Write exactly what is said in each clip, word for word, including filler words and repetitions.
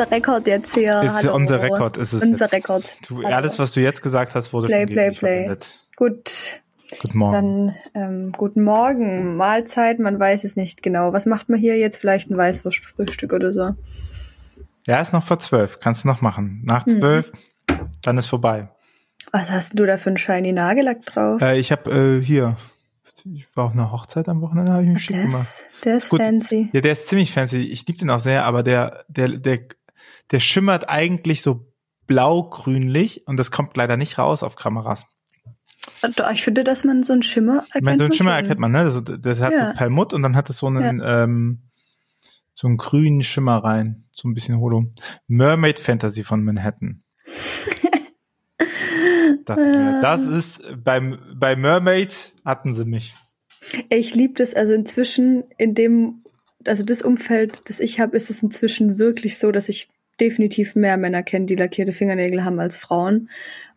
unser Rekord jetzt hier. Ist hallo, unser Rekord, ist es unser jetzt. Rekord. Du, alles, was du jetzt gesagt hast, wurde play, schon play, play. verwendet. Gut. Guten Morgen. Dann ähm, guten Morgen. Mahlzeit, man weiß es nicht genau. Was macht man hier jetzt? Vielleicht ein Weißwurstfrühstück oder so. Ja, ist noch vor zwölf. Kannst du noch machen. Nach zwölf, mhm. dann ist vorbei. Was hast du da für einen shiny Nagellack drauf? Äh, ich habe äh, hier... Ich war auf einer Hochzeit am Wochenende, habe ich mich schick gemacht. Der ist gut. Fancy. Ja, der ist ziemlich fancy. Ich liebe den auch sehr, aber der, der, der, der schimmert eigentlich so blau-grünlich und das kommt leider nicht raus auf Kameras. Ich finde, dass man so einen Schimmer erkennt. Ich meine, so einen Schimmer erkennt man, ne? Also, das hat ja. so Perlmutt und dann hat es so einen, ja. ähm, so einen grünen Schimmer rein. So ein bisschen Holo. Mermaid Fantasy von Manhattan. Das ist, beim, bei Mermaid hatten sie mich. Ich liebe das, also inzwischen in dem, also das Umfeld, das ich habe, ist es inzwischen wirklich so, dass ich definitiv mehr Männer kenne, die lackierte Fingernägel haben als Frauen,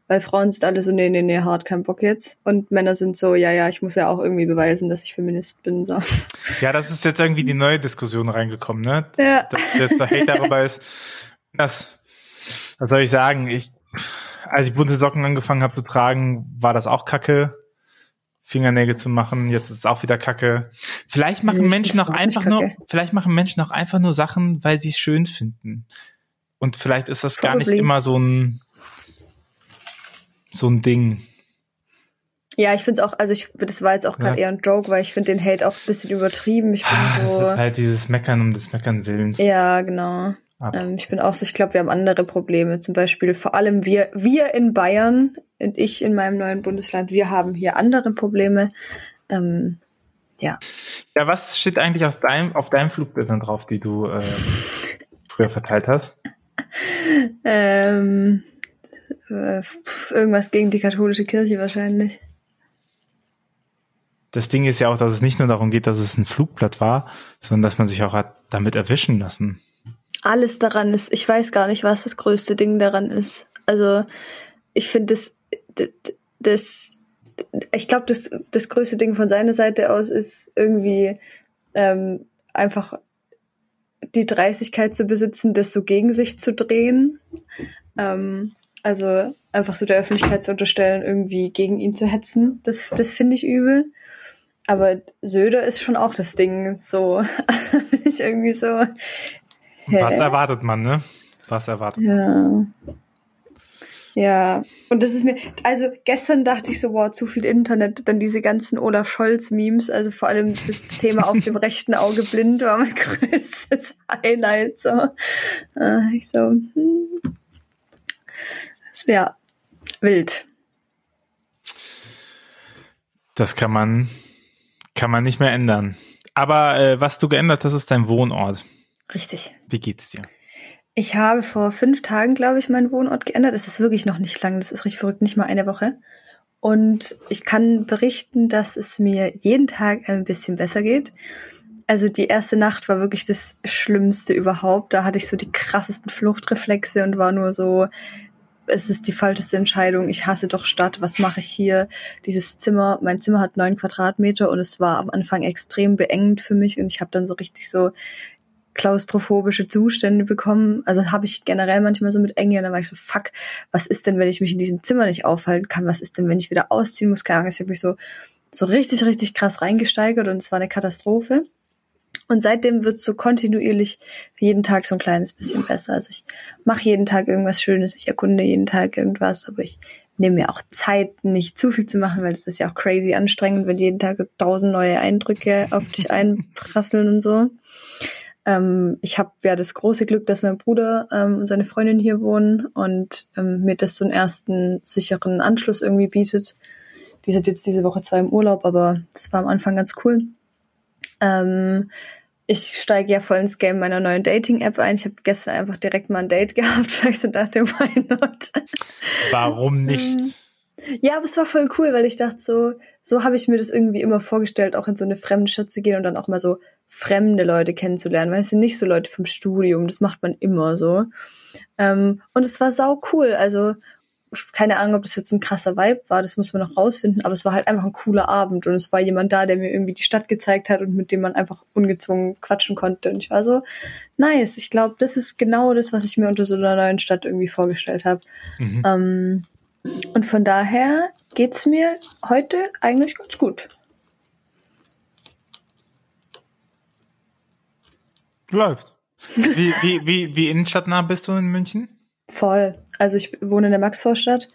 weil Frauen sind alle so, nee, nee, nee, hart, kein Bock jetzt und Männer sind so, ja, ja, ich muss ja auch irgendwie beweisen, dass ich Feminist bin, so. Ja, das ist jetzt irgendwie die neue Diskussion reingekommen, ne? Ja. Der, der Hate darüber ist, das, was soll ich sagen, ich als ich bunte Socken angefangen habe zu tragen, war das auch kacke. Fingernägel zu machen, jetzt ist es auch wieder kacke. Vielleicht machen nee, Menschen auch einfach nur, vielleicht machen Menschen auch einfach nur Sachen, weil sie es schön finden. Und vielleicht ist das Probably. gar nicht immer so ein so ein Ding. Ja, ich finde es auch, also ich, das war jetzt auch gerade ja. eher ein Joke, weil ich finde den Hate auch ein bisschen übertrieben. Ich bin ah, so. Das ist halt dieses Meckern um des Meckern Willens. Ja, genau. Ähm, ich bin auch so, ich glaube, wir haben andere Probleme. Zum Beispiel vor allem wir, wir in Bayern und ich in meinem neuen Bundesland, wir haben hier andere Probleme. Ähm, ja. Ja, was steht eigentlich auf deinem, auf deinem Flugblättern drauf, die du äh, früher verteilt hast? ähm, äh, pf, irgendwas gegen die katholische Kirche wahrscheinlich. Das Ding ist ja auch, dass es nicht nur darum geht, dass es ein Flugblatt war, sondern dass man sich auch hat damit erwischen lassen. Alles daran ist, ich weiß gar nicht, was das größte Ding daran ist. Also ich finde das, das, das, ich glaube, das, das größte Ding von seiner Seite aus ist irgendwie ähm, einfach die Dreistigkeit zu besitzen, das so gegen sich zu drehen. Ähm, also einfach so der Öffentlichkeit zu unterstellen, irgendwie gegen ihn zu hetzen. Das, das finde ich übel. Aber Söder ist schon auch das Ding so. Also bin ich irgendwie so... Was erwartet man, ne? Was erwartet ja. man? Ja, und das ist mir, also gestern dachte ich so, wow, zu viel Internet, dann diese ganzen Olaf Scholz-Memes, also vor allem das Thema auf dem rechten Auge blind war mein größtes Highlight, so. Ich so, hm. Das wäre wild. Das kann man, kann man nicht mehr ändern. Aber äh, was du geändert hast, ist dein Wohnort. Richtig. Wie geht's dir? Ich habe vor fünf Tagen, glaube ich, meinen Wohnort geändert. Es ist wirklich noch nicht lang. Das ist richtig verrückt, nicht mal eine Woche. Und ich kann berichten, dass es mir jeden Tag ein bisschen besser geht. Also die erste Nacht war wirklich das Schlimmste überhaupt. Da hatte ich so die krassesten Fluchtreflexe und war nur so, es ist die falscheste Entscheidung. Ich hasse doch Stadt. Was mache ich hier? Dieses Zimmer, mein Zimmer hat neun Quadratmeter und es war am Anfang extrem beengend für mich. Und ich habe dann so richtig so... klaustrophobische Zustände bekommen. Also habe ich generell manchmal so mit Enge. Und dann war ich so, fuck, was ist denn, wenn ich mich in diesem Zimmer nicht aufhalten kann? Was ist denn, wenn ich wieder ausziehen muss? Keine Ahnung. Ich habe mich so, so richtig, richtig krass reingesteigert und es war eine Katastrophe. Und seitdem wird es so kontinuierlich jeden Tag so ein kleines bisschen besser. Also ich mache jeden Tag irgendwas Schönes, ich erkunde jeden Tag irgendwas, aber ich nehme mir auch Zeit, nicht zu viel zu machen, weil das ist ja auch crazy anstrengend, wenn jeden Tag tausend neue Eindrücke auf dich einprasseln und so. Ich habe ja das große Glück, dass mein Bruder ähm, und seine Freundin hier wohnen und ähm, mir das so einen ersten sicheren Anschluss irgendwie bietet. Die sind jetzt diese Woche zwar im Urlaub, aber das war am Anfang ganz cool. Ähm, ich steige ja voll ins Game meiner neuen Dating-App ein. Ich habe gestern einfach direkt mal ein Date gehabt, weil ich so dachte, why not? Warum nicht? Ja, aber es war voll cool, weil ich dachte so, so habe ich mir das irgendwie immer vorgestellt, auch in so eine fremde Stadt zu gehen und dann auch mal so fremde Leute kennenzulernen, weißt du, nicht so Leute vom Studium, das macht man immer so. Ähm, und es war sau cool, also keine Ahnung, ob das jetzt ein krasser Vibe war, das muss man noch rausfinden, aber es war halt einfach ein cooler Abend und es war jemand da, der mir irgendwie die Stadt gezeigt hat und mit dem man einfach ungezwungen quatschen konnte und ich war so, nice, ich glaube, das ist genau das, was ich mir unter so einer neuen Stadt irgendwie vorgestellt habe. Mhm. Ähm, und von daher geht's mir heute eigentlich ganz gut. Läuft. Wie, wie, wie, wie innenstadtnah bist du in München? Voll. Also ich wohne in der Maxvorstadt.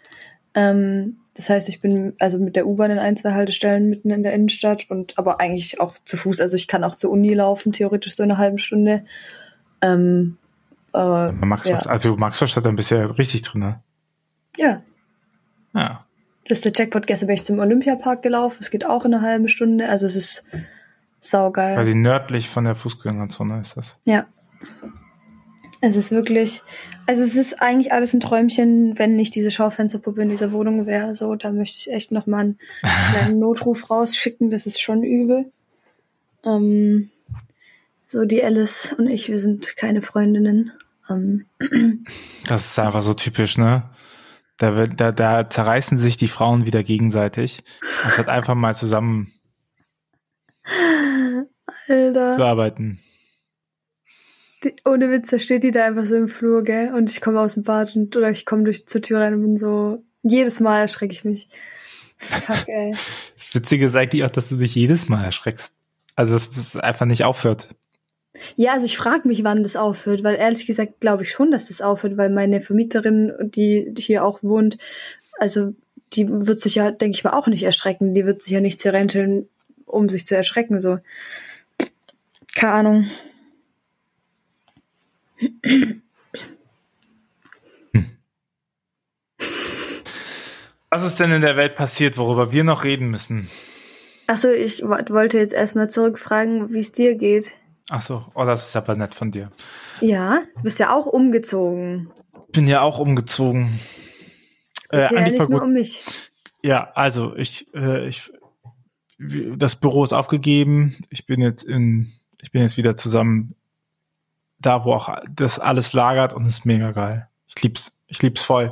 Ähm, das heißt, ich bin also mit der U-Bahn in ein, zwei Haltestellen mitten in der Innenstadt und aber eigentlich auch zu Fuß. Also ich kann auch zur Uni laufen, theoretisch so eine halbe Stunde. Ähm, äh, Maxvorstadt. Ja. Also Maxvorstadt, dann bist du ja richtig drin, ne? Ja. Ja. Das ist der Jackpot. Gestern bin ich zum Olympiapark gelaufen. Es geht auch in einer halben Stunde. Also es ist saugeil. Quasi nördlich von der Fußgängerzone ist das. Ja. Es ist wirklich, also es ist eigentlich alles ein Träumchen, wenn nicht diese Schaufensterpuppe in dieser Wohnung wäre. So, da möchte ich echt nochmal einen kleinen Notruf rausschicken, das ist schon übel. Ähm, so, die Alice und ich, wir sind keine Freundinnen. Ähm, das ist einfach so typisch, ne? Da, da, da zerreißen sich die Frauen wieder gegenseitig. Das hat einfach mal zusammen Alter. zu arbeiten. Die, ohne Witz, da steht die da einfach so im Flur, gell? Und ich komme aus dem Bad und oder ich komme durch zur Tür rein und bin so, jedes Mal erschrecke ich mich. Fuck, ey. Das Witzige ist eigentlich auch, dass du dich jedes Mal erschreckst. Also, dass es einfach nicht aufhört. Ja, also ich frage mich, wann das aufhört, weil ehrlich gesagt glaube ich schon, dass das aufhört, weil meine Vermieterin, die hier auch wohnt, also die wird sich ja, denke ich mal, auch nicht erschrecken. Die wird sich ja nicht hier reinstellen, um sich zu erschrecken, so. Keine Ahnung. Was ist denn in der Welt passiert, worüber wir noch reden müssen? Achso, ich w- wollte jetzt erstmal zurückfragen, wie es dir geht. Achso, oh, das ist aber nett von dir. Ja, du bist ja auch umgezogen. Ich bin ja auch umgezogen. Es geht äh, ja nicht nur um mich. Ja, also ich, äh, ich, das Büro ist aufgegeben. Ich bin jetzt in, ich bin jetzt wieder zusammen. Da, wo auch das alles lagert und ist mega geil. Ich lieb's, ich lieb's voll.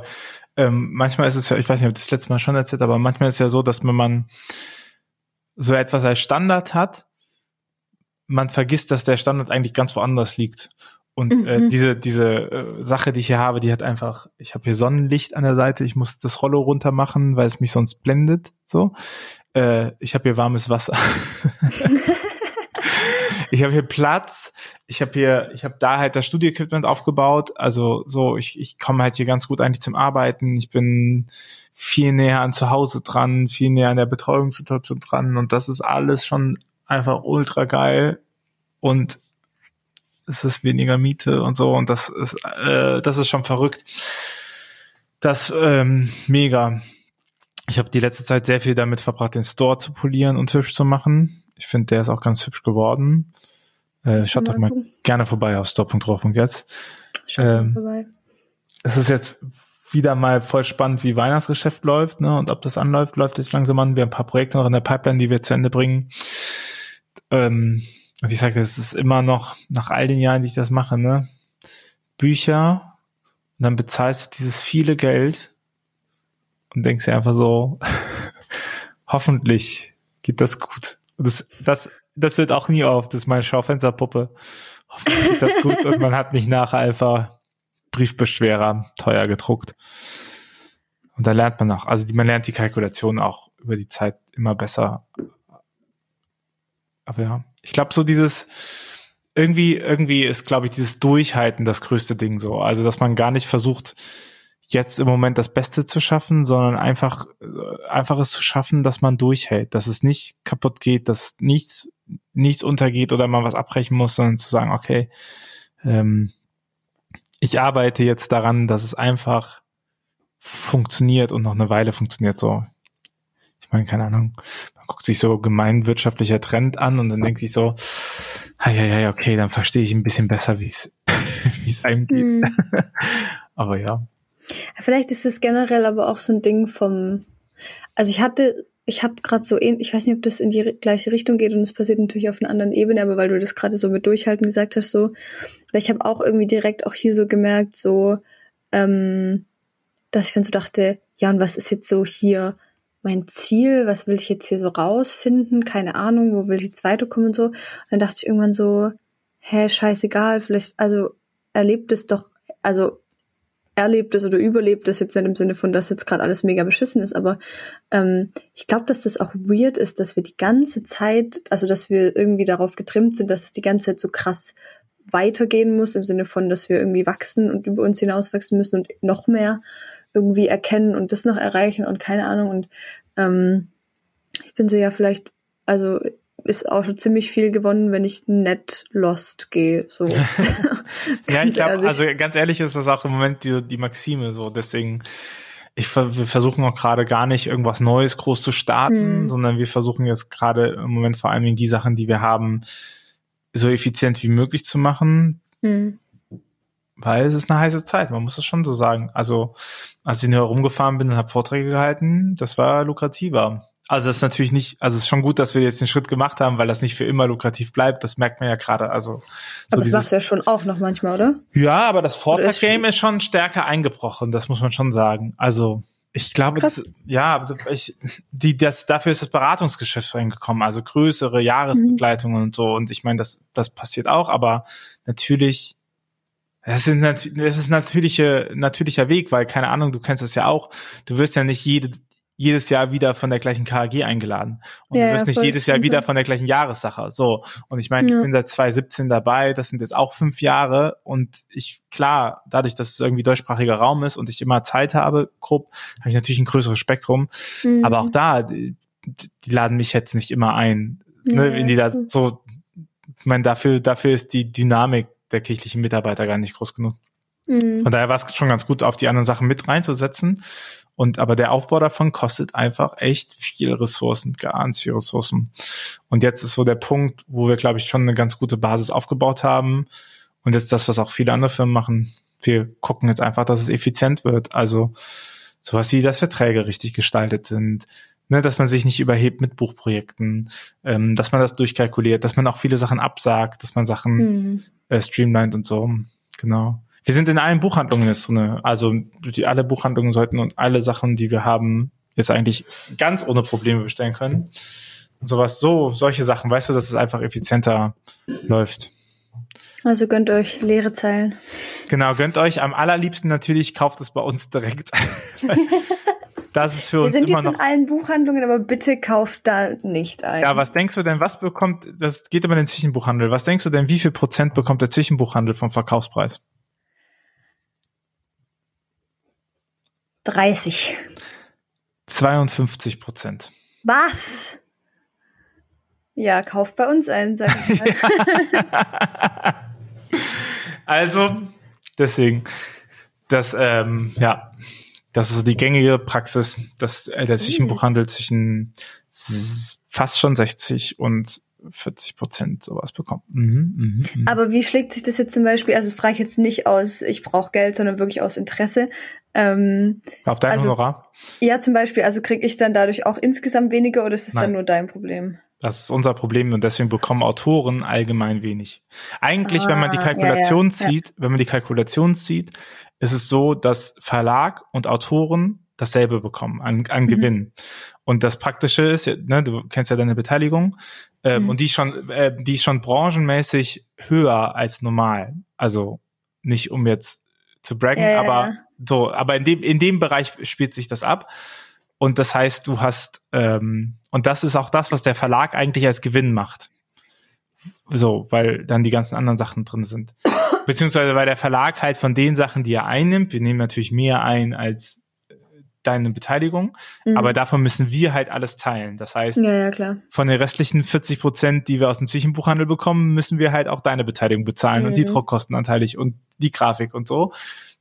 Ähm, manchmal ist es ja, ich weiß nicht, ob ich das letzte Mal schon erzählt, aber manchmal ist es ja so, dass wenn man so etwas als Standard hat, man vergisst, dass der Standard eigentlich ganz woanders liegt. Und mhm. äh, diese diese äh, Sache, die ich hier habe, die hat einfach, ich habe hier Sonnenlicht an der Seite, ich muss das Rollo runter machen, weil es mich sonst blendet. So, äh, ich habe hier warmes Wasser. Ich habe hier Platz, ich habe hier, ich habe da halt das Studio-Equipment aufgebaut, also so, ich, ich komme halt hier ganz gut eigentlich zum Arbeiten, ich bin viel näher an zu Hause dran, viel näher an der Betreuungssituation dran und das ist alles schon einfach ultra geil und es ist weniger Miete und so und das ist, äh, das ist schon verrückt. Das, ähm, mega. Ich habe die letzte Zeit sehr viel damit verbracht, den Store zu polieren und hübsch zu machen. Ich finde, der ist auch ganz hübsch geworden. Äh, schaut doch mal gerne vorbei auf store punkt rohr punkt jetzt. Schaut ähm, vorbei. Es ist jetzt wieder mal voll spannend, wie Weihnachtsgeschäft läuft, ne? Und ob das anläuft, läuft jetzt langsam an. Wir haben ein paar Projekte noch in der Pipeline, die wir zu Ende bringen. Ähm, und ich sage, das ist immer noch, nach all den Jahren, die ich das mache, ne? Bücher, und dann bezahlst du dieses viele Geld und denkst dir einfach so, hoffentlich geht das gut. Das, das, das hört auch nie auf, das ist meine Schaufensterpuppe. Hoffentlich geht das gut und man hat nicht nachher einfach Briefbeschwerer teuer gedruckt. Und da lernt man auch, also man lernt die Kalkulation auch über die Zeit immer besser. Aber ja, ich glaube so dieses, irgendwie, irgendwie ist glaube ich dieses Durchhalten das größte Ding so. Also dass man gar nicht versucht, jetzt im Moment das Beste zu schaffen, sondern einfach einfach es zu schaffen, dass man durchhält, dass es nicht kaputt geht, dass nichts nichts untergeht oder man was abbrechen muss, sondern zu sagen, okay, ähm, ich arbeite jetzt daran, dass es einfach funktioniert und noch eine Weile funktioniert so. Ich meine, keine Ahnung, man guckt sich so gemeinwirtschaftlicher Trend an und dann denkt sich so, ja, okay, dann verstehe ich ein bisschen besser, wie es wie es einem geht. Mm. Aber ja. Vielleicht ist das generell aber auch so ein Ding vom, also ich hatte, ich habe gerade so, ich weiß nicht, ob das in die gleiche Richtung geht und es passiert natürlich auf einer anderen Ebene, aber weil du das gerade so mit Durchhalten gesagt hast, so, weil ich habe auch irgendwie direkt auch hier so gemerkt, so, ähm, dass ich dann so dachte, ja, und was ist jetzt so hier mein Ziel? Was will ich jetzt hier so rausfinden? Keine Ahnung, wo will ich jetzt weiterkommen und so. Und dann dachte ich irgendwann so, hä, scheißegal, vielleicht, also erlebt es doch, also erlebt es oder überlebt es jetzt nicht im Sinne von, dass jetzt gerade alles mega beschissen ist, aber ähm, ich glaube, dass das auch weird ist, dass wir die ganze Zeit, also dass wir irgendwie darauf getrimmt sind, dass es die ganze Zeit so krass weitergehen muss, im Sinne von, dass wir irgendwie wachsen und über uns hinauswachsen müssen und noch mehr irgendwie erkennen und das noch erreichen und keine Ahnung. Und ähm, ich bin so, ja, vielleicht, also ist auch schon ziemlich viel gewonnen, wenn ich net lost gehe. So. Ja, ich glaube, also ganz ehrlich ist das auch im Moment die, die Maxime. So, deswegen, ich, wir versuchen auch gerade gar nicht irgendwas Neues groß zu starten, hm. sondern wir versuchen jetzt gerade im Moment vor allem die Sachen, die wir haben, so effizient wie möglich zu machen. Hm. Weil es ist eine heiße Zeit, man muss es schon so sagen. Also, als ich nur herumgefahren bin und habe Vorträge gehalten, das war lukrativer. Also das ist natürlich nicht, also es ist schon gut, dass wir jetzt den Schritt gemacht haben, weil das nicht für immer lukrativ bleibt, das merkt man ja gerade. Also, so aber das machst du ja schon auch noch manchmal, oder? Ja, aber das Vortrag-Game ist schon stärker eingebrochen, das muss man schon sagen. Also ich glaube, das, ja, ich, die, das, dafür ist das Beratungsgeschäft reingekommen, also größere Jahresbegleitungen mhm. und so. Und ich meine, das, das passiert auch, aber natürlich... Das ist, nat- das ist natürliche, natürlicher Weg, weil, keine Ahnung, du kennst das ja auch, du wirst ja nicht jede, jedes Jahr wieder von der gleichen K A G eingeladen und ja, du wirst ja, nicht jedes Jahr wieder von der gleichen Jahressache. So, und ich meine, ja. ich bin seit zwanzig siebzehn dabei, das sind jetzt auch fünf Jahre und ich, klar, dadurch, dass es irgendwie deutschsprachiger Raum ist und ich immer Zeit habe, grob, habe ich natürlich ein größeres Spektrum, mhm. aber auch da, die, die laden mich jetzt nicht immer ein. Ne? Ja, wenn die da so, ich meine, dafür, dafür ist die Dynamik der kirchlichen Mitarbeiter gar nicht groß genug. Mhm. Von daher war es schon ganz gut, auf die anderen Sachen mit reinzusetzen. Und aber der Aufbau davon kostet einfach echt viel Ressourcen, ganz viel Ressourcen. Und jetzt ist so der Punkt, wo wir, glaube ich, schon eine ganz gute Basis aufgebaut haben. Und jetzt das, was auch viele andere Firmen machen. Wir gucken jetzt einfach, dass es effizient wird. Also sowas wie, dass Verträge richtig gestaltet sind, ne, dass man sich nicht überhebt mit Buchprojekten, ähm, dass man das durchkalkuliert, dass man auch viele Sachen absagt, dass man Sachen... Mhm. streamlined und so, genau. Wir sind in allen Buchhandlungen jetzt drin. Also die, alle Buchhandlungen sollten und alle Sachen, die wir haben, jetzt eigentlich ganz ohne Probleme bestellen können. Und sowas, so, solche Sachen, weißt du, dass es einfach effizienter läuft. Also gönnt euch leere Zeilen. Genau, gönnt euch. Am allerliebsten natürlich, kauft es bei uns direkt. Das ist für uns immer noch... Wir sind jetzt in allen Buchhandlungen, aber bitte kauft da nicht ein. Ja, was denkst du denn, was bekommt, das geht über den Zwischenbuchhandel, was denkst du denn, wie viel Prozent bekommt der Zwischenbuchhandel vom Verkaufspreis? dreißig. zweiundfünfzig Prozent. Was? Ja, kauft bei uns ein, sag ich mal. Also, deswegen, das, ähm, ja... Das ist die gängige Praxis, dass der Zwischenbuchhandel zwischen fast schon sechzig und vierzig Prozent sowas bekommt. Mhm, mh, mh. Aber wie schlägt sich das jetzt zum Beispiel, also das frage ich jetzt nicht aus, ich brauche Geld, sondern wirklich aus Interesse. Ähm, Auf dein also, Honorar? Ja, zum Beispiel, also kriege ich dann dadurch auch insgesamt weniger oder ist das Nein. dann nur dein Problem? Das ist unser Problem und deswegen bekommen Autoren allgemein wenig. Eigentlich, ah, wenn man die Kalkulation ja, ja, zieht, ja. wenn man die Kalkulation zieht, ist es so, dass Verlag und Autoren dasselbe bekommen an, an mhm. Gewinn. Und das Praktische ist, ne, du kennst ja deine Beteiligung, ähm, mhm. und die ist schon, äh, die ist schon branchenmäßig höher als normal. Also nicht um jetzt zu braggen, ja, aber ja. so, aber in dem in dem Bereich spielt sich das ab. Und das heißt, du hast, ähm, und das ist auch das, was der Verlag eigentlich als Gewinn macht. So, weil dann die ganzen anderen Sachen drin sind. Beziehungsweise weil der Verlag halt von den Sachen, die er einnimmt, wir nehmen natürlich mehr ein als deine Beteiligung, mhm. aber davon müssen wir halt alles teilen. Das heißt, ja, ja, klar. von den restlichen vierzig Prozent, die wir aus dem Zwischenbuchhandel bekommen, müssen wir halt auch deine Beteiligung bezahlen mhm. und die Druckkosten anteilig und die Grafik und so.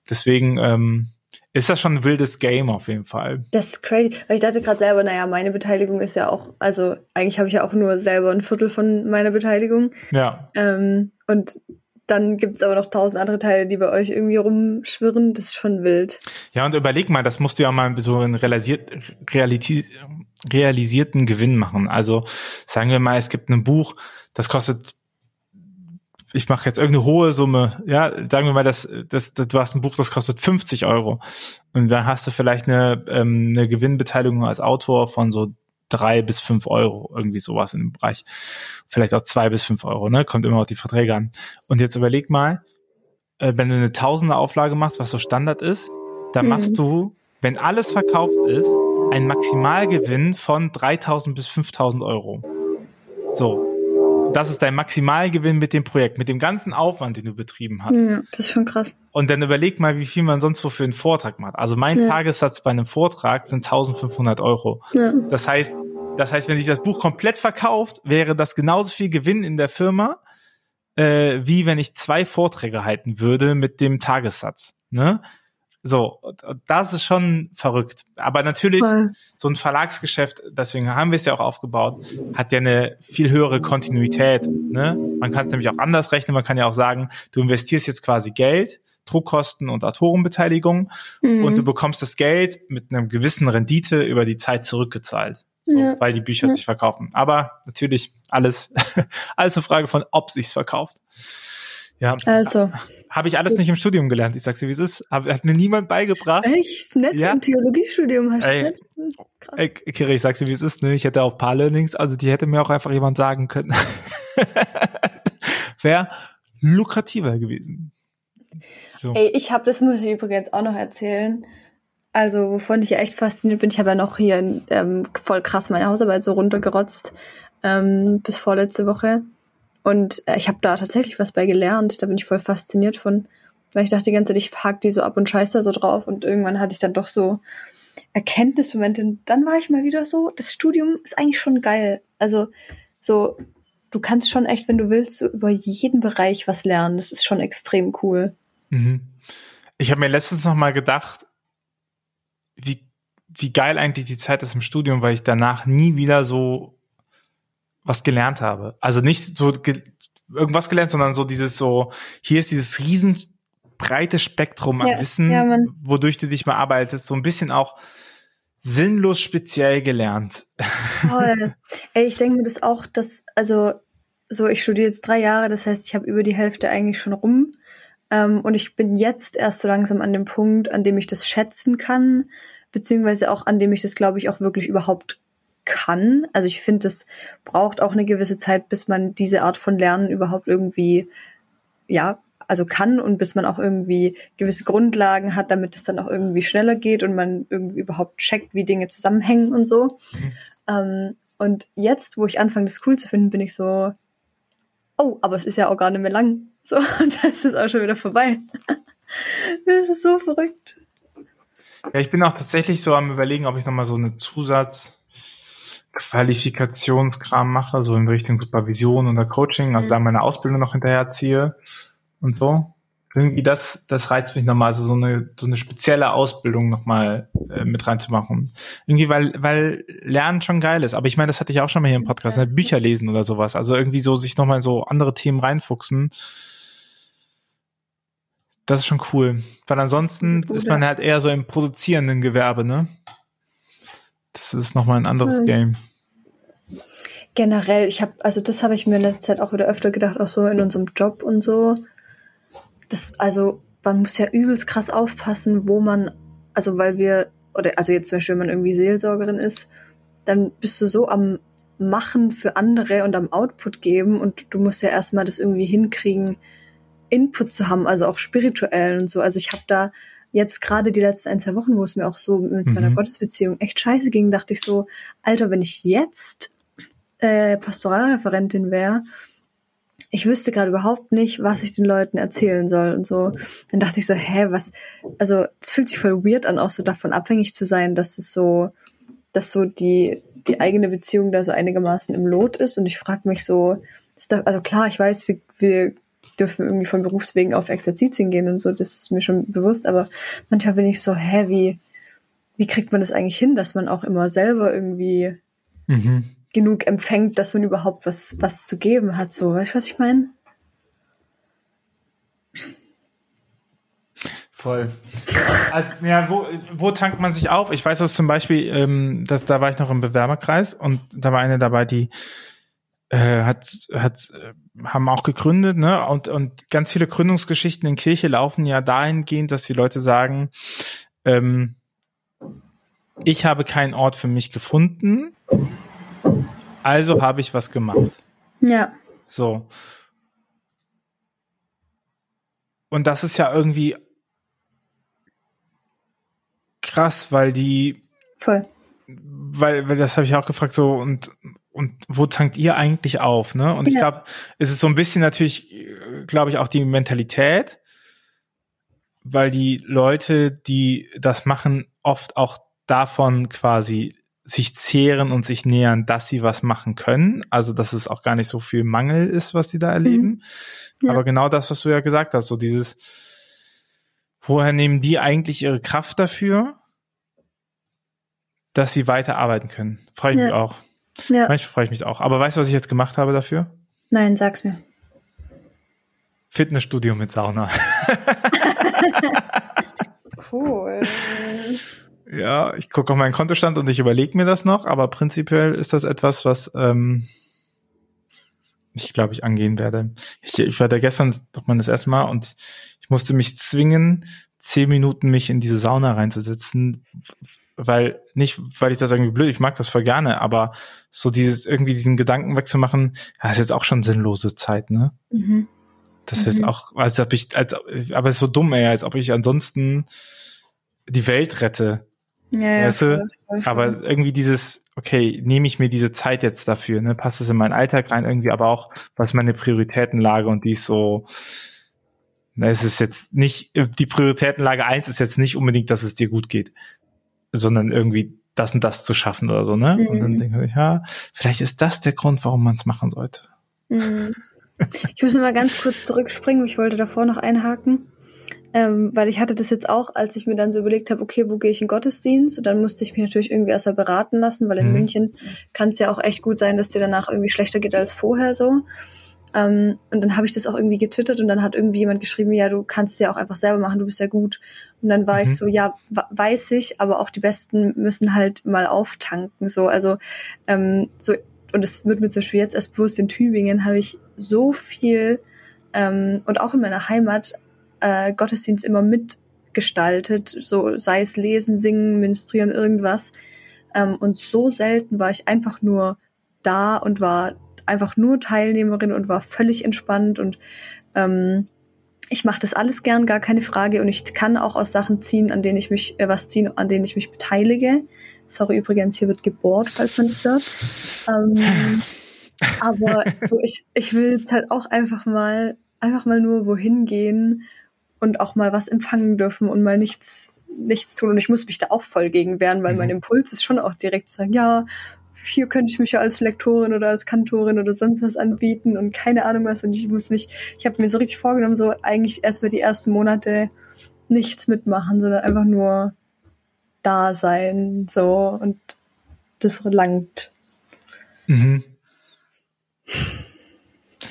Deswegen, ähm, ist das schon ein wildes Game auf jeden Fall. Das ist crazy, weil ich dachte gerade selber, naja, meine Beteiligung ist ja auch, also eigentlich habe ich ja auch nur selber ein Viertel von meiner Beteiligung. Ja. Ähm, und dann gibt es aber noch tausend andere Teile, die bei euch irgendwie rumschwirren. Das ist schon wild. Ja, und überleg mal, das musst du ja mal so einen realisiert, realiti- realisierten Gewinn machen. Also sagen wir mal, es gibt ein Buch, das kostet ich mache jetzt irgendeine hohe Summe, ja, sagen wir mal, das, das, das, du hast ein Buch, das kostet fünfzig Euro und dann hast du vielleicht eine, ähm, eine Gewinnbeteiligung als Autor von so drei bis fünf Euro, irgendwie sowas in dem Bereich, vielleicht auch zwei bis fünf Euro, ne, kommt immer auf die Verträge an. Und jetzt überleg mal, äh, wenn du eine Tausender Auflage machst, was so Standard ist, dann mhm. machst du, wenn alles verkauft ist, einen Maximalgewinn von dreitausend bis fünftausend Euro. So. Das ist dein Maximalgewinn mit dem Projekt, mit dem ganzen Aufwand, den du betrieben hast. Ja, das ist schon krass. Und dann überleg mal, wie viel man sonst so für einen Vortrag macht. Also mein ja. Tagessatz bei einem Vortrag sind eintausendfünfhundert Euro. Ja. Das heißt, das heißt, wenn sich das Buch komplett verkauft, wäre das genauso viel Gewinn in der Firma, äh, wie wenn ich zwei Vorträge halten würde mit dem Tagessatz. Ne? So, das ist schon verrückt. Aber natürlich, so ein Verlagsgeschäft, deswegen haben wir es ja auch aufgebaut, hat ja eine viel höhere Kontinuität. Ne? Man kann es nämlich auch anders rechnen. Man kann ja auch sagen, du investierst jetzt quasi Geld, Druckkosten und Autorenbeteiligung mhm. und du bekommst das Geld mit einer gewissen Rendite über die Zeit zurückgezahlt, so, ja. weil die Bücher ja. sich verkaufen. Aber natürlich alles, alles eine Frage von, ob sich's verkauft. Ja, also habe ich alles nicht im Studium gelernt. Ich sag's dir, wie es ist. Hab, hat mir niemand beigebracht. Echt? Nett ja. Im Theologiestudium hast ey, du nett. Krass. Ey, Kiri, ich sag's dir, wie es ist. Ne? Ich hätte auch ein paar Learnings. Also die hätte mir auch einfach jemand sagen können. Wäre lukrativer gewesen. So. Ey, ich habe, das muss ich übrigens auch noch erzählen. Also wovon ich echt fasziniert bin. Ich habe ja noch hier ähm, voll krass meine Hausarbeit so runtergerotzt ähm, bis vorletzte Woche. Und ich habe da tatsächlich was bei gelernt, da bin ich voll fasziniert von, weil ich dachte die ganze Zeit, ich hake die so ab und scheiß da so drauf und irgendwann hatte ich dann doch so Erkenntnismomente und dann war ich mal wieder so, das Studium ist eigentlich schon geil, also so, du kannst schon echt, wenn du willst, so über jeden Bereich was lernen, das ist schon extrem cool. Mhm. Ich habe mir letztens nochmal gedacht, wie, wie geil eigentlich die Zeit ist im Studium, weil ich danach nie wieder so was gelernt habe. Also nicht so ge- irgendwas gelernt, sondern so dieses so, hier ist dieses riesen breite Spektrum an ja, Wissen, ja, wodurch du dich mal arbeitest, so ein bisschen auch sinnlos speziell gelernt. Toll. Ey, ich denke mir das auch, dass, also so, ich studiere jetzt drei Jahre, das heißt, ich habe über die Hälfte eigentlich schon rum ähm, und ich bin jetzt erst so langsam an dem Punkt, an dem ich das schätzen kann, beziehungsweise auch an dem ich das, glaube ich, auch wirklich überhaupt kann. Also ich finde, es braucht auch eine gewisse Zeit, bis man diese Art von Lernen überhaupt irgendwie, ja, also kann und bis man auch irgendwie gewisse Grundlagen hat, damit es dann auch irgendwie schneller geht und man irgendwie überhaupt checkt, wie Dinge zusammenhängen und so. Mhm. Ähm, und jetzt, wo ich anfange, das cool zu finden, bin ich so, oh, aber es ist ja auch gar nicht mehr lang. So, und da ist es auch schon wieder vorbei. Das ist so verrückt. Ja, ich bin auch tatsächlich so am Überlegen, ob ich nochmal so eine Zusatz- Qualifikationskram mache, so in Richtung Supervision oder Coaching, also da meine Ausbildung noch hinterher ziehe und so. Irgendwie das, das reizt mich nochmal, also so eine, so eine spezielle Ausbildung nochmal äh, mit reinzumachen. Irgendwie, weil, weil Lernen schon geil ist. Aber ich meine, das hatte ich auch schon mal hier im Podcast, ne? Bücher lesen oder sowas. Also irgendwie so sich nochmal so andere Themen reinfuchsen. Das ist schon cool. Weil ansonsten ist man halt eher so im produzierenden Gewerbe, ne? Das ist nochmal ein anderes hm. Game. Generell, ich habe, also das habe ich mir in letzter Zeit auch wieder öfter gedacht, auch so in unserem Job und so. Das, also man muss ja übelst krass aufpassen, wo man, also weil wir, oder also jetzt zum Beispiel, wenn man irgendwie Seelsorgerin ist, dann bist du so am Machen für andere und am Output geben und du musst ja erstmal das irgendwie hinkriegen, Input zu haben, also auch spirituell und so. Also ich habe da jetzt gerade die letzten ein, zwei Wochen, wo es mir auch so mit meiner mhm. Gottesbeziehung echt scheiße ging, dachte ich so, Alter, wenn ich jetzt äh, Pastoralreferentin wäre, ich wüsste gerade überhaupt nicht, was ich den Leuten erzählen soll und so. Dann dachte ich so, hä, was, also es fühlt sich voll weird an, auch so davon abhängig zu sein, dass es so, dass so die, die eigene Beziehung da so einigermaßen im Lot ist und ich frage mich so, ist da, also klar, ich weiß, wir, wir dürfen irgendwie von Berufswegen auf Exerzitien gehen und so, das ist mir schon bewusst, aber manchmal bin ich so, hä, wie, wie kriegt man das eigentlich hin, dass man auch immer selber irgendwie mhm. genug empfängt, dass man überhaupt was, was zu geben hat, so, weißt du, was ich meine? Voll. Also, ja, wo, wo tankt man sich auf? Ich weiß, dass zum Beispiel, ähm, dass, da war ich noch im Bewerberkreis und da war eine dabei, die äh, hat, hat, haben auch gegründet, ne? Und, und ganz viele Gründungsgeschichten in Kirche laufen ja dahingehend, dass die Leute sagen, ähm, ich habe keinen Ort für mich gefunden, also habe ich was gemacht. Ja. So. Und das ist ja irgendwie krass, weil die... Voll. Weil, weil das habe ich auch gefragt, so, und, und wo tankt ihr eigentlich auf, ne? Und ja. Ich glaube, es ist so ein bisschen natürlich, glaube ich, auch die Mentalität, weil die Leute, die das machen, oft auch davon quasi sich zehren und sich nähern, dass sie was machen können. Also, dass es auch gar nicht so viel Mangel ist, was sie da erleben. Mhm. Ja. Aber genau das, was du ja gesagt hast, so dieses, woher nehmen die eigentlich ihre Kraft dafür, dass sie weiter arbeiten können? Freue ich ja. mich auch. Ja. Manchmal freue ich mich auch. Aber weißt du, was ich jetzt gemacht habe dafür? Nein, sag's mir. Fitnessstudio mit Sauna. Cool. Ja, ich gucke auf meinen Kontostand und ich überlege mir das noch, aber prinzipiell ist das etwas, was ähm, ich glaube, ich angehen werde. Ich, ich war da gestern doch mal das erste Mal und ich musste mich zwingen, zehn Minuten mich in diese Sauna reinzusitzen, weil, nicht, weil ich das irgendwie blöd, ich mag das voll gerne, aber so dieses, irgendwie diesen Gedanken wegzumachen, ja, ist jetzt auch schon sinnlose Zeit, ne? Mhm. Das ist mhm. auch, als ob ich, als, aber es ist so dumm, ey, als ob ich ansonsten die Welt rette. Ja, weißt du? Ja, aber irgendwie dieses, okay, nehme ich mir diese Zeit jetzt dafür, ne? Passt es in meinen Alltag rein irgendwie, aber auch, was meine Prioritätenlage und die ist so, na, es ist jetzt nicht, die Prioritätenlage eins ist jetzt nicht unbedingt, dass es dir gut geht, sondern irgendwie das und das zu schaffen oder so, ne? Mhm. Und dann denke ich, ja, vielleicht ist das der Grund, warum man es machen sollte. Mhm. Ich muss mal ganz kurz zurückspringen, ich wollte davor noch einhaken. Ähm, weil ich hatte das jetzt auch, als ich mir dann so überlegt habe, okay, wo gehe ich in Gottesdienst? Und dann musste ich mich natürlich irgendwie erstmal beraten lassen, weil in mhm. München kann es ja auch echt gut sein, dass dir danach irgendwie schlechter geht als vorher so. Ähm, und dann habe ich das auch irgendwie getwittert und dann hat irgendwie jemand geschrieben, ja, du kannst es ja auch einfach selber machen, du bist ja gut. Und dann war mhm. ich so, ja, w- weiß ich, aber auch die Besten müssen halt mal auftanken. So, also, ähm, so, und es wird mir zum Beispiel jetzt erst bewusst, in Tübingen habe ich so viel ähm, und auch in meiner Heimat Äh, Gottesdienst immer mitgestaltet, so sei es lesen, singen, ministrieren, irgendwas. Ähm, und so selten war ich einfach nur da und war einfach nur Teilnehmerin und war völlig entspannt und ähm, ich mache das alles gern, gar keine Frage, und ich kann auch aus Sachen ziehen, an denen ich mich äh, was ziehen, an denen ich mich beteilige. Sorry übrigens, hier wird gebohrt, falls man es hört. Ähm, aber so, ich, ich will jetzt halt auch einfach mal einfach mal nur wohin gehen und auch mal was empfangen dürfen und mal nichts nichts tun. Und ich muss mich da auch voll gegen wehren, weil mhm. mein Impuls ist schon auch direkt zu sagen, ja, hier könnte ich mich ja als Lektorin oder als Kantorin oder sonst was anbieten und keine Ahnung was. Und ich muss nicht, ich habe mir so richtig vorgenommen, so eigentlich erst mal die ersten Monate nichts mitmachen, sondern einfach nur da sein. So, und das langt. Mhm.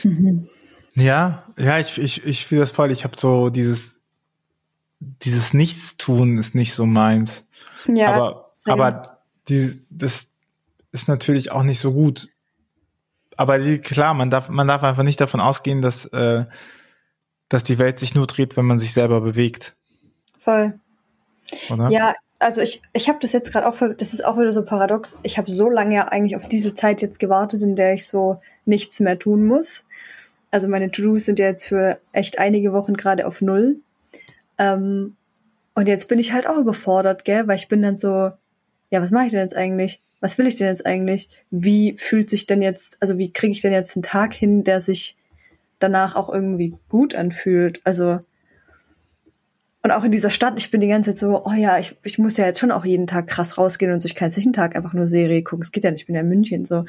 mhm. Ja, ja, ich ich ich fühle das voll. Ich habe so dieses dieses Nichtstun ist nicht so meins. Ja. Aber same. aber die, das ist natürlich auch nicht so gut. Aber die, klar, man darf man darf einfach nicht davon ausgehen, dass äh, dass die Welt sich nur dreht, wenn man sich selber bewegt. Voll. Oder? Ja, also ich ich habe das jetzt gerade auch, das ist auch wieder so paradox. Ich habe so lange ja eigentlich auf diese Zeit jetzt gewartet, in der ich so nichts mehr tun muss. Also meine To-Dos sind ja jetzt für echt einige Wochen gerade auf Null. Ähm, und jetzt bin ich halt auch überfordert, gell? Weil ich bin dann so, ja, was mache ich denn jetzt eigentlich? Was will ich denn jetzt eigentlich? Wie fühlt sich denn jetzt, also wie kriege ich denn jetzt einen Tag hin, der sich danach auch irgendwie gut anfühlt? Also, und auch in dieser Stadt, ich bin die ganze Zeit so, oh ja, ich, ich muss ja jetzt schon auch jeden Tag krass rausgehen und so, ich kann jetzt nicht jeden Tag einfach nur Serie gucken, es geht ja nicht, ich bin ja in München, so.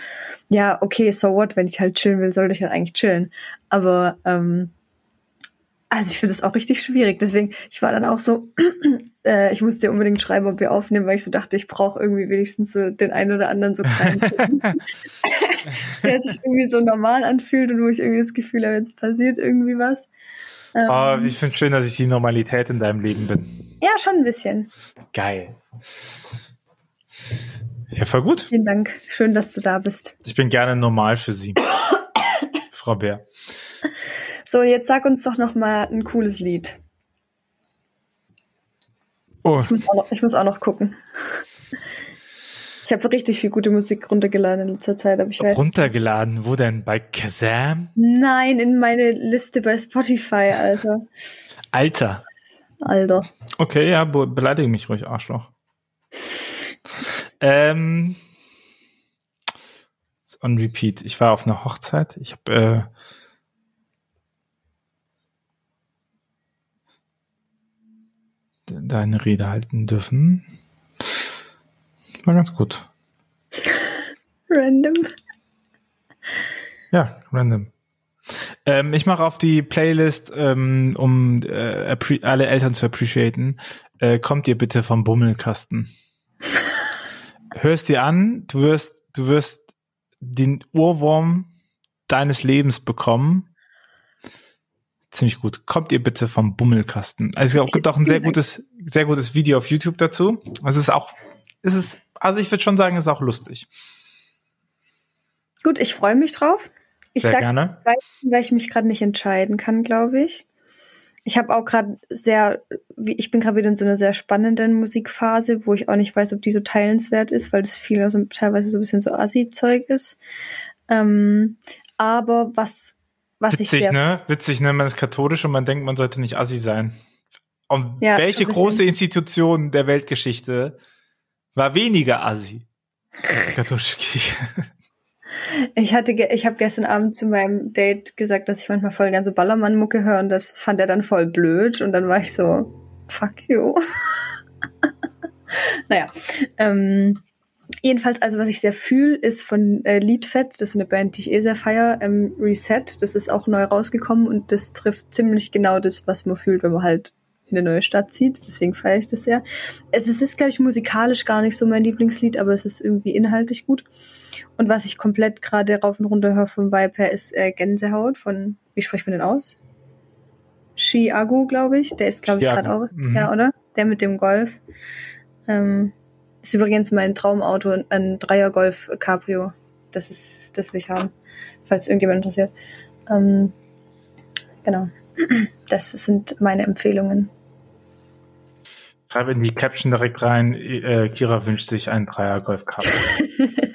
Ja, okay, so what, wenn ich halt chillen will, sollte ich halt eigentlich chillen. Aber, ähm, also ich finde das auch richtig schwierig, deswegen, ich war dann auch so, äh, ich musste dir unbedingt schreiben, ob wir aufnehmen, weil ich so dachte, ich brauche irgendwie wenigstens so den einen oder anderen so kleinen der sich irgendwie so normal anfühlt und wo ich irgendwie das Gefühl habe, jetzt passiert irgendwie was. Oh, ich finde es schön, dass ich die Normalität in deinem Leben bin. Ja, schon ein bisschen. Geil. Ja, voll gut. Vielen Dank. Schön, dass du da bist. Ich bin gerne normal für Sie, Frau Bär. So, jetzt sag uns doch noch mal ein cooles Lied. Oh. Ich muss auch noch, ich muss auch noch gucken. Ich habe richtig viel gute Musik runtergeladen in letzter Zeit, aber ich weiß. Runtergeladen? Wo denn? Bei Kazam? Nein, in meine Liste bei Spotify, Alter. Alter. Alter. Okay, ja, be- beleidige mich ruhig, Arschloch. ähm. On repeat. Ich war auf einer Hochzeit. Ich habe äh, deine Rede halten dürfen. War ganz gut. Random. Ja, random. Ähm, ich mache auf die Playlist, ähm, um äh, appre- alle Eltern zu appreciaten. Äh, kommt ihr bitte vom Bummelkasten. Hörst dir an, du wirst, du wirst den Ohrwurm deines Lebens bekommen. Ziemlich gut. Kommt ihr bitte vom Bummelkasten. Also es gibt auch ein sehr gutes, sehr gutes Video auf YouTube dazu. Also es ist auch Es ist, also ich würde schon sagen, es ist auch lustig. Gut, ich freue mich drauf. Ich sehr sag, gerne. Weil ich mich gerade nicht entscheiden kann, glaube ich. Ich habe auch gerade sehr, ich bin gerade wieder in so einer sehr spannenden Musikphase, wo ich auch nicht weiß, ob die so teilenswert ist, weil das viel also teilweise so ein bisschen so Assi-Zeug ist. Ähm, aber was, was Witzig, ich sehr... Ne? Witzig, ne? Man ist katholisch und man denkt, man sollte nicht Assi sein. Und ja, welche große Institution der Weltgeschichte... war weniger Assi. Katholische Kirche. Ich hatte, ge- ich habe gestern Abend zu meinem Date gesagt, dass ich manchmal voll gern so Ballermann-Mucke höre und das fand er dann voll blöd und dann war ich so, fuck you. Naja, ähm, jedenfalls, also was ich sehr fühle, ist von äh, Liedfett, das ist eine Band, die ich eh sehr feiere, ähm, Reset, das ist auch neu rausgekommen und das trifft ziemlich genau das, was man fühlt, wenn man halt in eine neue Stadt zieht, deswegen feiere ich das sehr. Es ist, ist glaube ich, musikalisch gar nicht so mein Lieblingslied, aber es ist irgendwie inhaltlich gut. Und was ich komplett gerade rauf und runter höre vom Vibe her, ist äh, Gänsehaut von, wie spricht man den aus? Chiago, glaube ich. Der ist, glaube ich, gerade auch, mhm. ja, oder? Der mit dem Golf. Ähm, ist übrigens mein Traumauto, ein Dreier-Golf Cabrio. Das ist, das will ich haben, falls irgendjemand interessiert. Ähm, genau. Das sind meine Empfehlungen. Schreibe in die Caption direkt rein, äh, Kira wünscht sich einen Dreier-Golf-Cup.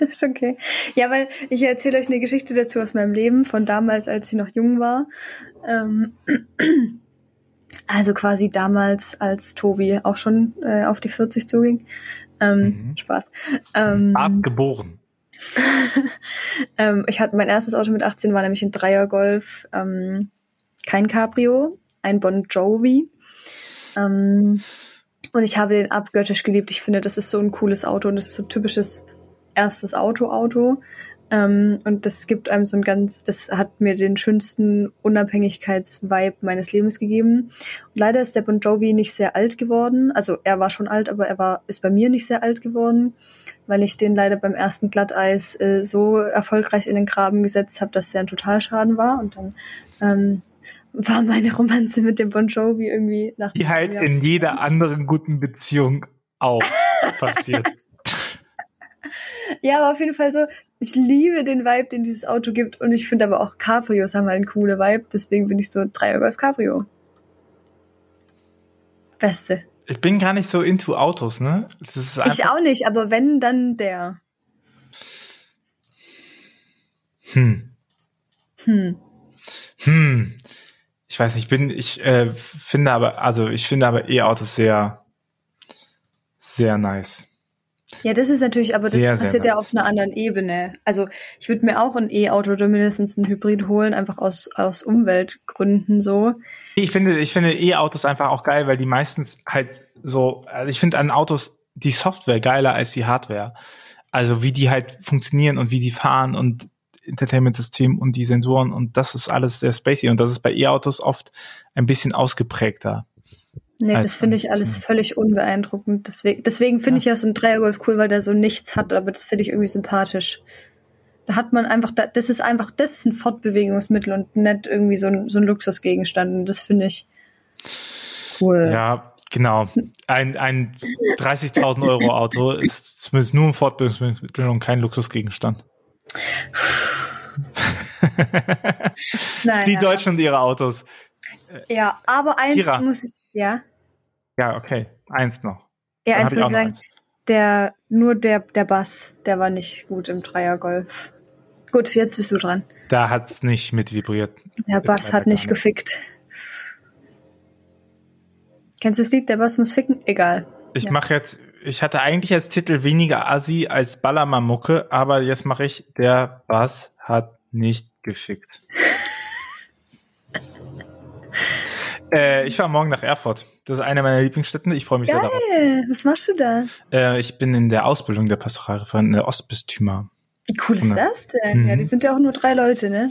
Ist okay. Ja, weil ich erzähle euch eine Geschichte dazu aus meinem Leben, von damals, als ich noch jung war. Ähm, also quasi damals, als Tobi auch schon äh, auf die vierzig zuging. Ähm, mhm. Spaß. Ähm, Abgeboren. ähm, ich hatte mein erstes Auto mit achtzehn, war nämlich ein Dreier-Golf. Ähm, Kein Cabrio, ein Bon Jovi. Ähm, und ich habe den abgöttisch geliebt. Ich finde, das ist so ein cooles Auto und das ist so ein typisches erstes Auto-Auto. Ähm, und das gibt einem so ein ganz, das hat mir den schönsten Unabhängigkeits-Vibe meines Lebens gegeben. Und leider ist der Bon Jovi nicht sehr alt geworden. Also er war schon alt, aber er war ist bei mir nicht sehr alt geworden, weil ich den leider beim ersten Glatteis äh, so erfolgreich in den Graben gesetzt habe, dass der ein Totalschaden war. Und dann... Ähm, war meine Romanze mit dem Bon Jovi irgendwie nach Die halt Jahr. In jeder anderen guten Beziehung auch passiert. Ja, aber auf jeden Fall so, ich liebe den Vibe, den dieses Auto gibt und ich finde aber auch Cabrios haben halt einen coolen Vibe, deswegen bin ich so Dreier Golf Cabrio. Beste. Ich bin gar nicht so into Autos, ne? Das ist einfach ich auch nicht, aber wenn, dann der. Hm. Hm. Hm, ich weiß nicht, ich bin, ich äh, finde aber, also ich finde aber E-Autos sehr, sehr nice. Ja, das ist natürlich, aber das sehr, passiert sehr ja nice. Auf einer anderen Ebene. Also ich würde mir auch ein E-Auto oder mindestens ein Hybrid holen, einfach aus, aus Umweltgründen so. Ich finde, ich finde E-Autos einfach auch geil, weil die meistens halt so, also ich finde an Autos die Software geiler als die Hardware. Also wie die halt funktionieren und wie die fahren und Entertainment-System und die Sensoren und das ist alles sehr spacey und das ist bei E-Autos oft ein bisschen ausgeprägter. Nee, das finde ich alles völlig unbeeindruckend. Deswegen, deswegen finde ja. ich ja so ein Dreiergolf cool, weil der so nichts hat, aber das finde ich irgendwie sympathisch. Da hat man einfach, das ist einfach, das ist ein Fortbewegungsmittel und nicht irgendwie so ein, so ein Luxusgegenstand und das finde ich cool. Ja, Genau. Ein, ein dreißigtausend Euro Auto ist zumindest nur ein Fortbildungsmittel und kein Luxusgegenstand. Naja. Die Deutschen und ihre Autos. Ja, aber eins Kira. muss ich, ja. Ja, okay. Eins noch. Ja, eins würde ich sagen. Der, nur der, der Bass, der war nicht gut im Dreiergolf. Gut, jetzt bist du dran. Da hat's nicht mit vibriert. Der Bass hat nicht gefickt. Kennst du das Lied? Der Bass muss ficken? Egal. Ich ja. mache jetzt, ich hatte eigentlich als Titel weniger Assi als Ballermann-Mucke, aber jetzt mache ich, der Bass hat nicht gefickt. Äh, ich fahre morgen nach Erfurt. Das ist eine meiner Lieblingsstätten. Ich freue mich Geil. sehr darauf. Geil, was machst du da? Äh, ich bin in der Ausbildung der Pastoralreferenten der Ostbistümer. Wie cool ist das denn? Mhm. Ja, die sind ja auch nur drei Leute, ne?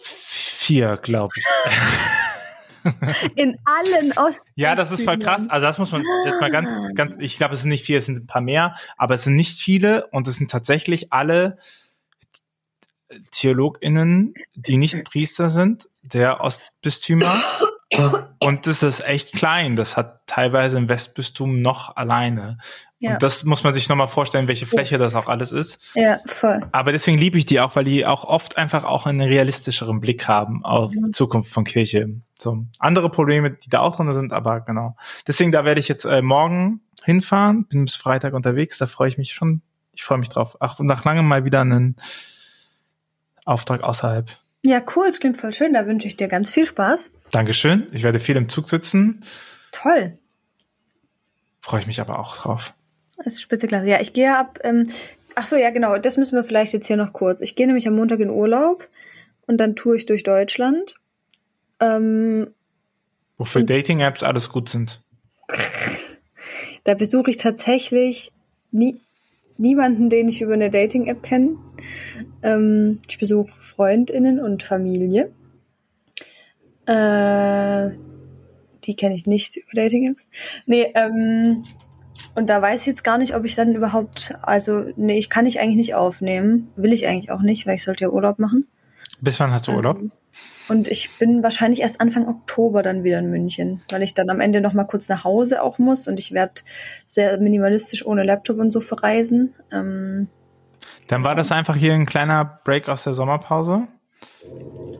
Vier, glaube ich. In allen Ostbistümern. Ja, das ist voll krass. Also das muss man jetzt mal ganz, ganz, ich glaube, es sind nicht vier, es sind ein paar mehr, aber es sind nicht viele und es sind tatsächlich alle TheologInnen, die nicht Priester sind, der Ostbistümer. Und das ist echt klein. Das hat teilweise im Westbistum noch alleine. Ja. Und das muss man sich nochmal vorstellen, welche Fläche das auch alles ist. Ja, voll. Aber deswegen liebe ich die auch, weil die auch oft einfach auch einen realistischeren Blick haben auf mhm. Zukunft von Kirche. So. Andere Probleme, die da auch drin sind, aber genau. Deswegen, da werde ich jetzt äh, morgen hinfahren, bin bis Freitag unterwegs, da freue ich mich schon. Ich freue mich drauf. Ach, und nach langem mal wieder einen Auftrag außerhalb. Ja, cool, das klingt voll schön. Da wünsche ich dir ganz viel Spaß. Dankeschön. Ich werde viel im Zug sitzen. Toll. Freue ich mich aber auch drauf. Das ist Spitzeklasse. Ja, ich gehe ab. Ähm, ach so, ja, genau. Das müssen wir vielleicht jetzt hier noch kurz. Ich gehe nämlich am Montag in Urlaub und dann tue ich durch Deutschland. Ähm, Wofür Dating-Apps alles gut sind. Da besuche ich tatsächlich nie. Niemanden, den ich über eine Dating-App kenne. Ähm, ich besuche FreundInnen und Familie. Äh, die kenne ich nicht über Dating-Apps. Nee, ähm, und da weiß ich jetzt gar nicht, ob ich dann überhaupt, also, nee, ich kann ich eigentlich nicht aufnehmen. Will ich eigentlich auch nicht, weil ich sollte ja Urlaub machen. Bis wann hast du Urlaub? Ähm, und ich bin wahrscheinlich erst Anfang Oktober dann wieder in München, weil ich dann am Ende noch mal kurz nach Hause auch muss und ich werde sehr minimalistisch ohne Laptop und so verreisen. Ähm, dann war das einfach hier ein kleiner Break aus der Sommerpause.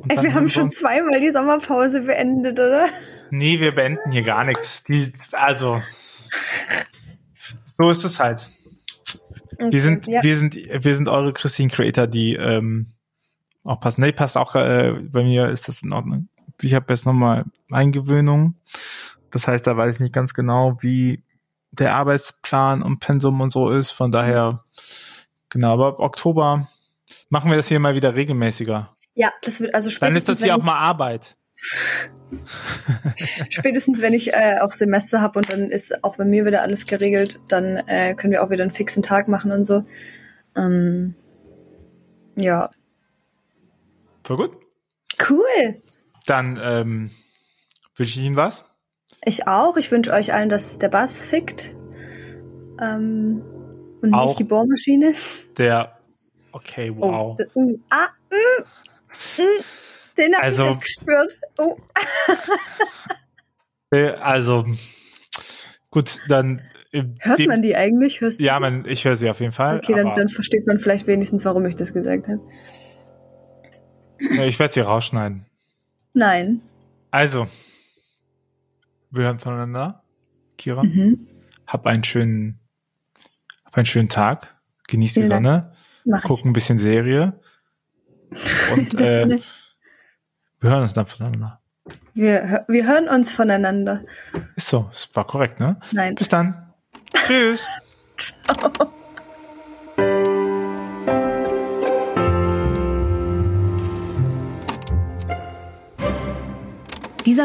Ey, wir haben schon zweimal die Sommerpause beendet, oder? Nee, wir beenden hier gar nichts. Die, also, so ist es halt. Okay, wir, sind, ja. wir, sind, wir sind eure Christine Creator, die... Ähm, auch passen. Nee, passt auch, äh, bei mir ist das in Ordnung. Ich habe jetzt nochmal Eingewöhnung. Das heißt, da weiß ich nicht ganz genau, wie der Arbeitsplan und Pensum und so ist. Von daher, genau, aber ab Oktober machen wir das hier mal wieder regelmäßiger. Ja, das wird also spätestens. Dann ist das hier auch mal Arbeit. Spätestens, wenn ich äh, auch Semester habe und dann ist auch bei mir wieder alles geregelt, dann äh, können wir auch wieder einen fixen Tag machen und so. Ähm, ja. Voll gut. Cool. Dann ähm, wünsche ich Ihnen was. Ich auch. Ich wünsche euch allen, dass der Bass fickt. Ähm, und auch nicht die Bohrmaschine. Der, okay, wow. Oh, der, uh, ah, mm, mm, den habe also, ich nicht gespürt. Oh. Also, gut, dann... Hört man die eigentlich? Hörst du ja, man, ich höre sie auf jeden Fall. Okay, dann, dann versteht man vielleicht wenigstens, warum ich das gesagt habe. Ich werde sie rausschneiden. Nein. Also, wir hören voneinander. Kira, mhm. hab einen schönen, hab einen schönen Tag. Genieß Vielen die Sonne. Guck ich. ein bisschen Serie. Und äh, wir hören uns dann voneinander. Wir, wir hören uns voneinander. Ist so, es war korrekt, ne? Nein. Bis dann. Tschüss. Ciao. Dieser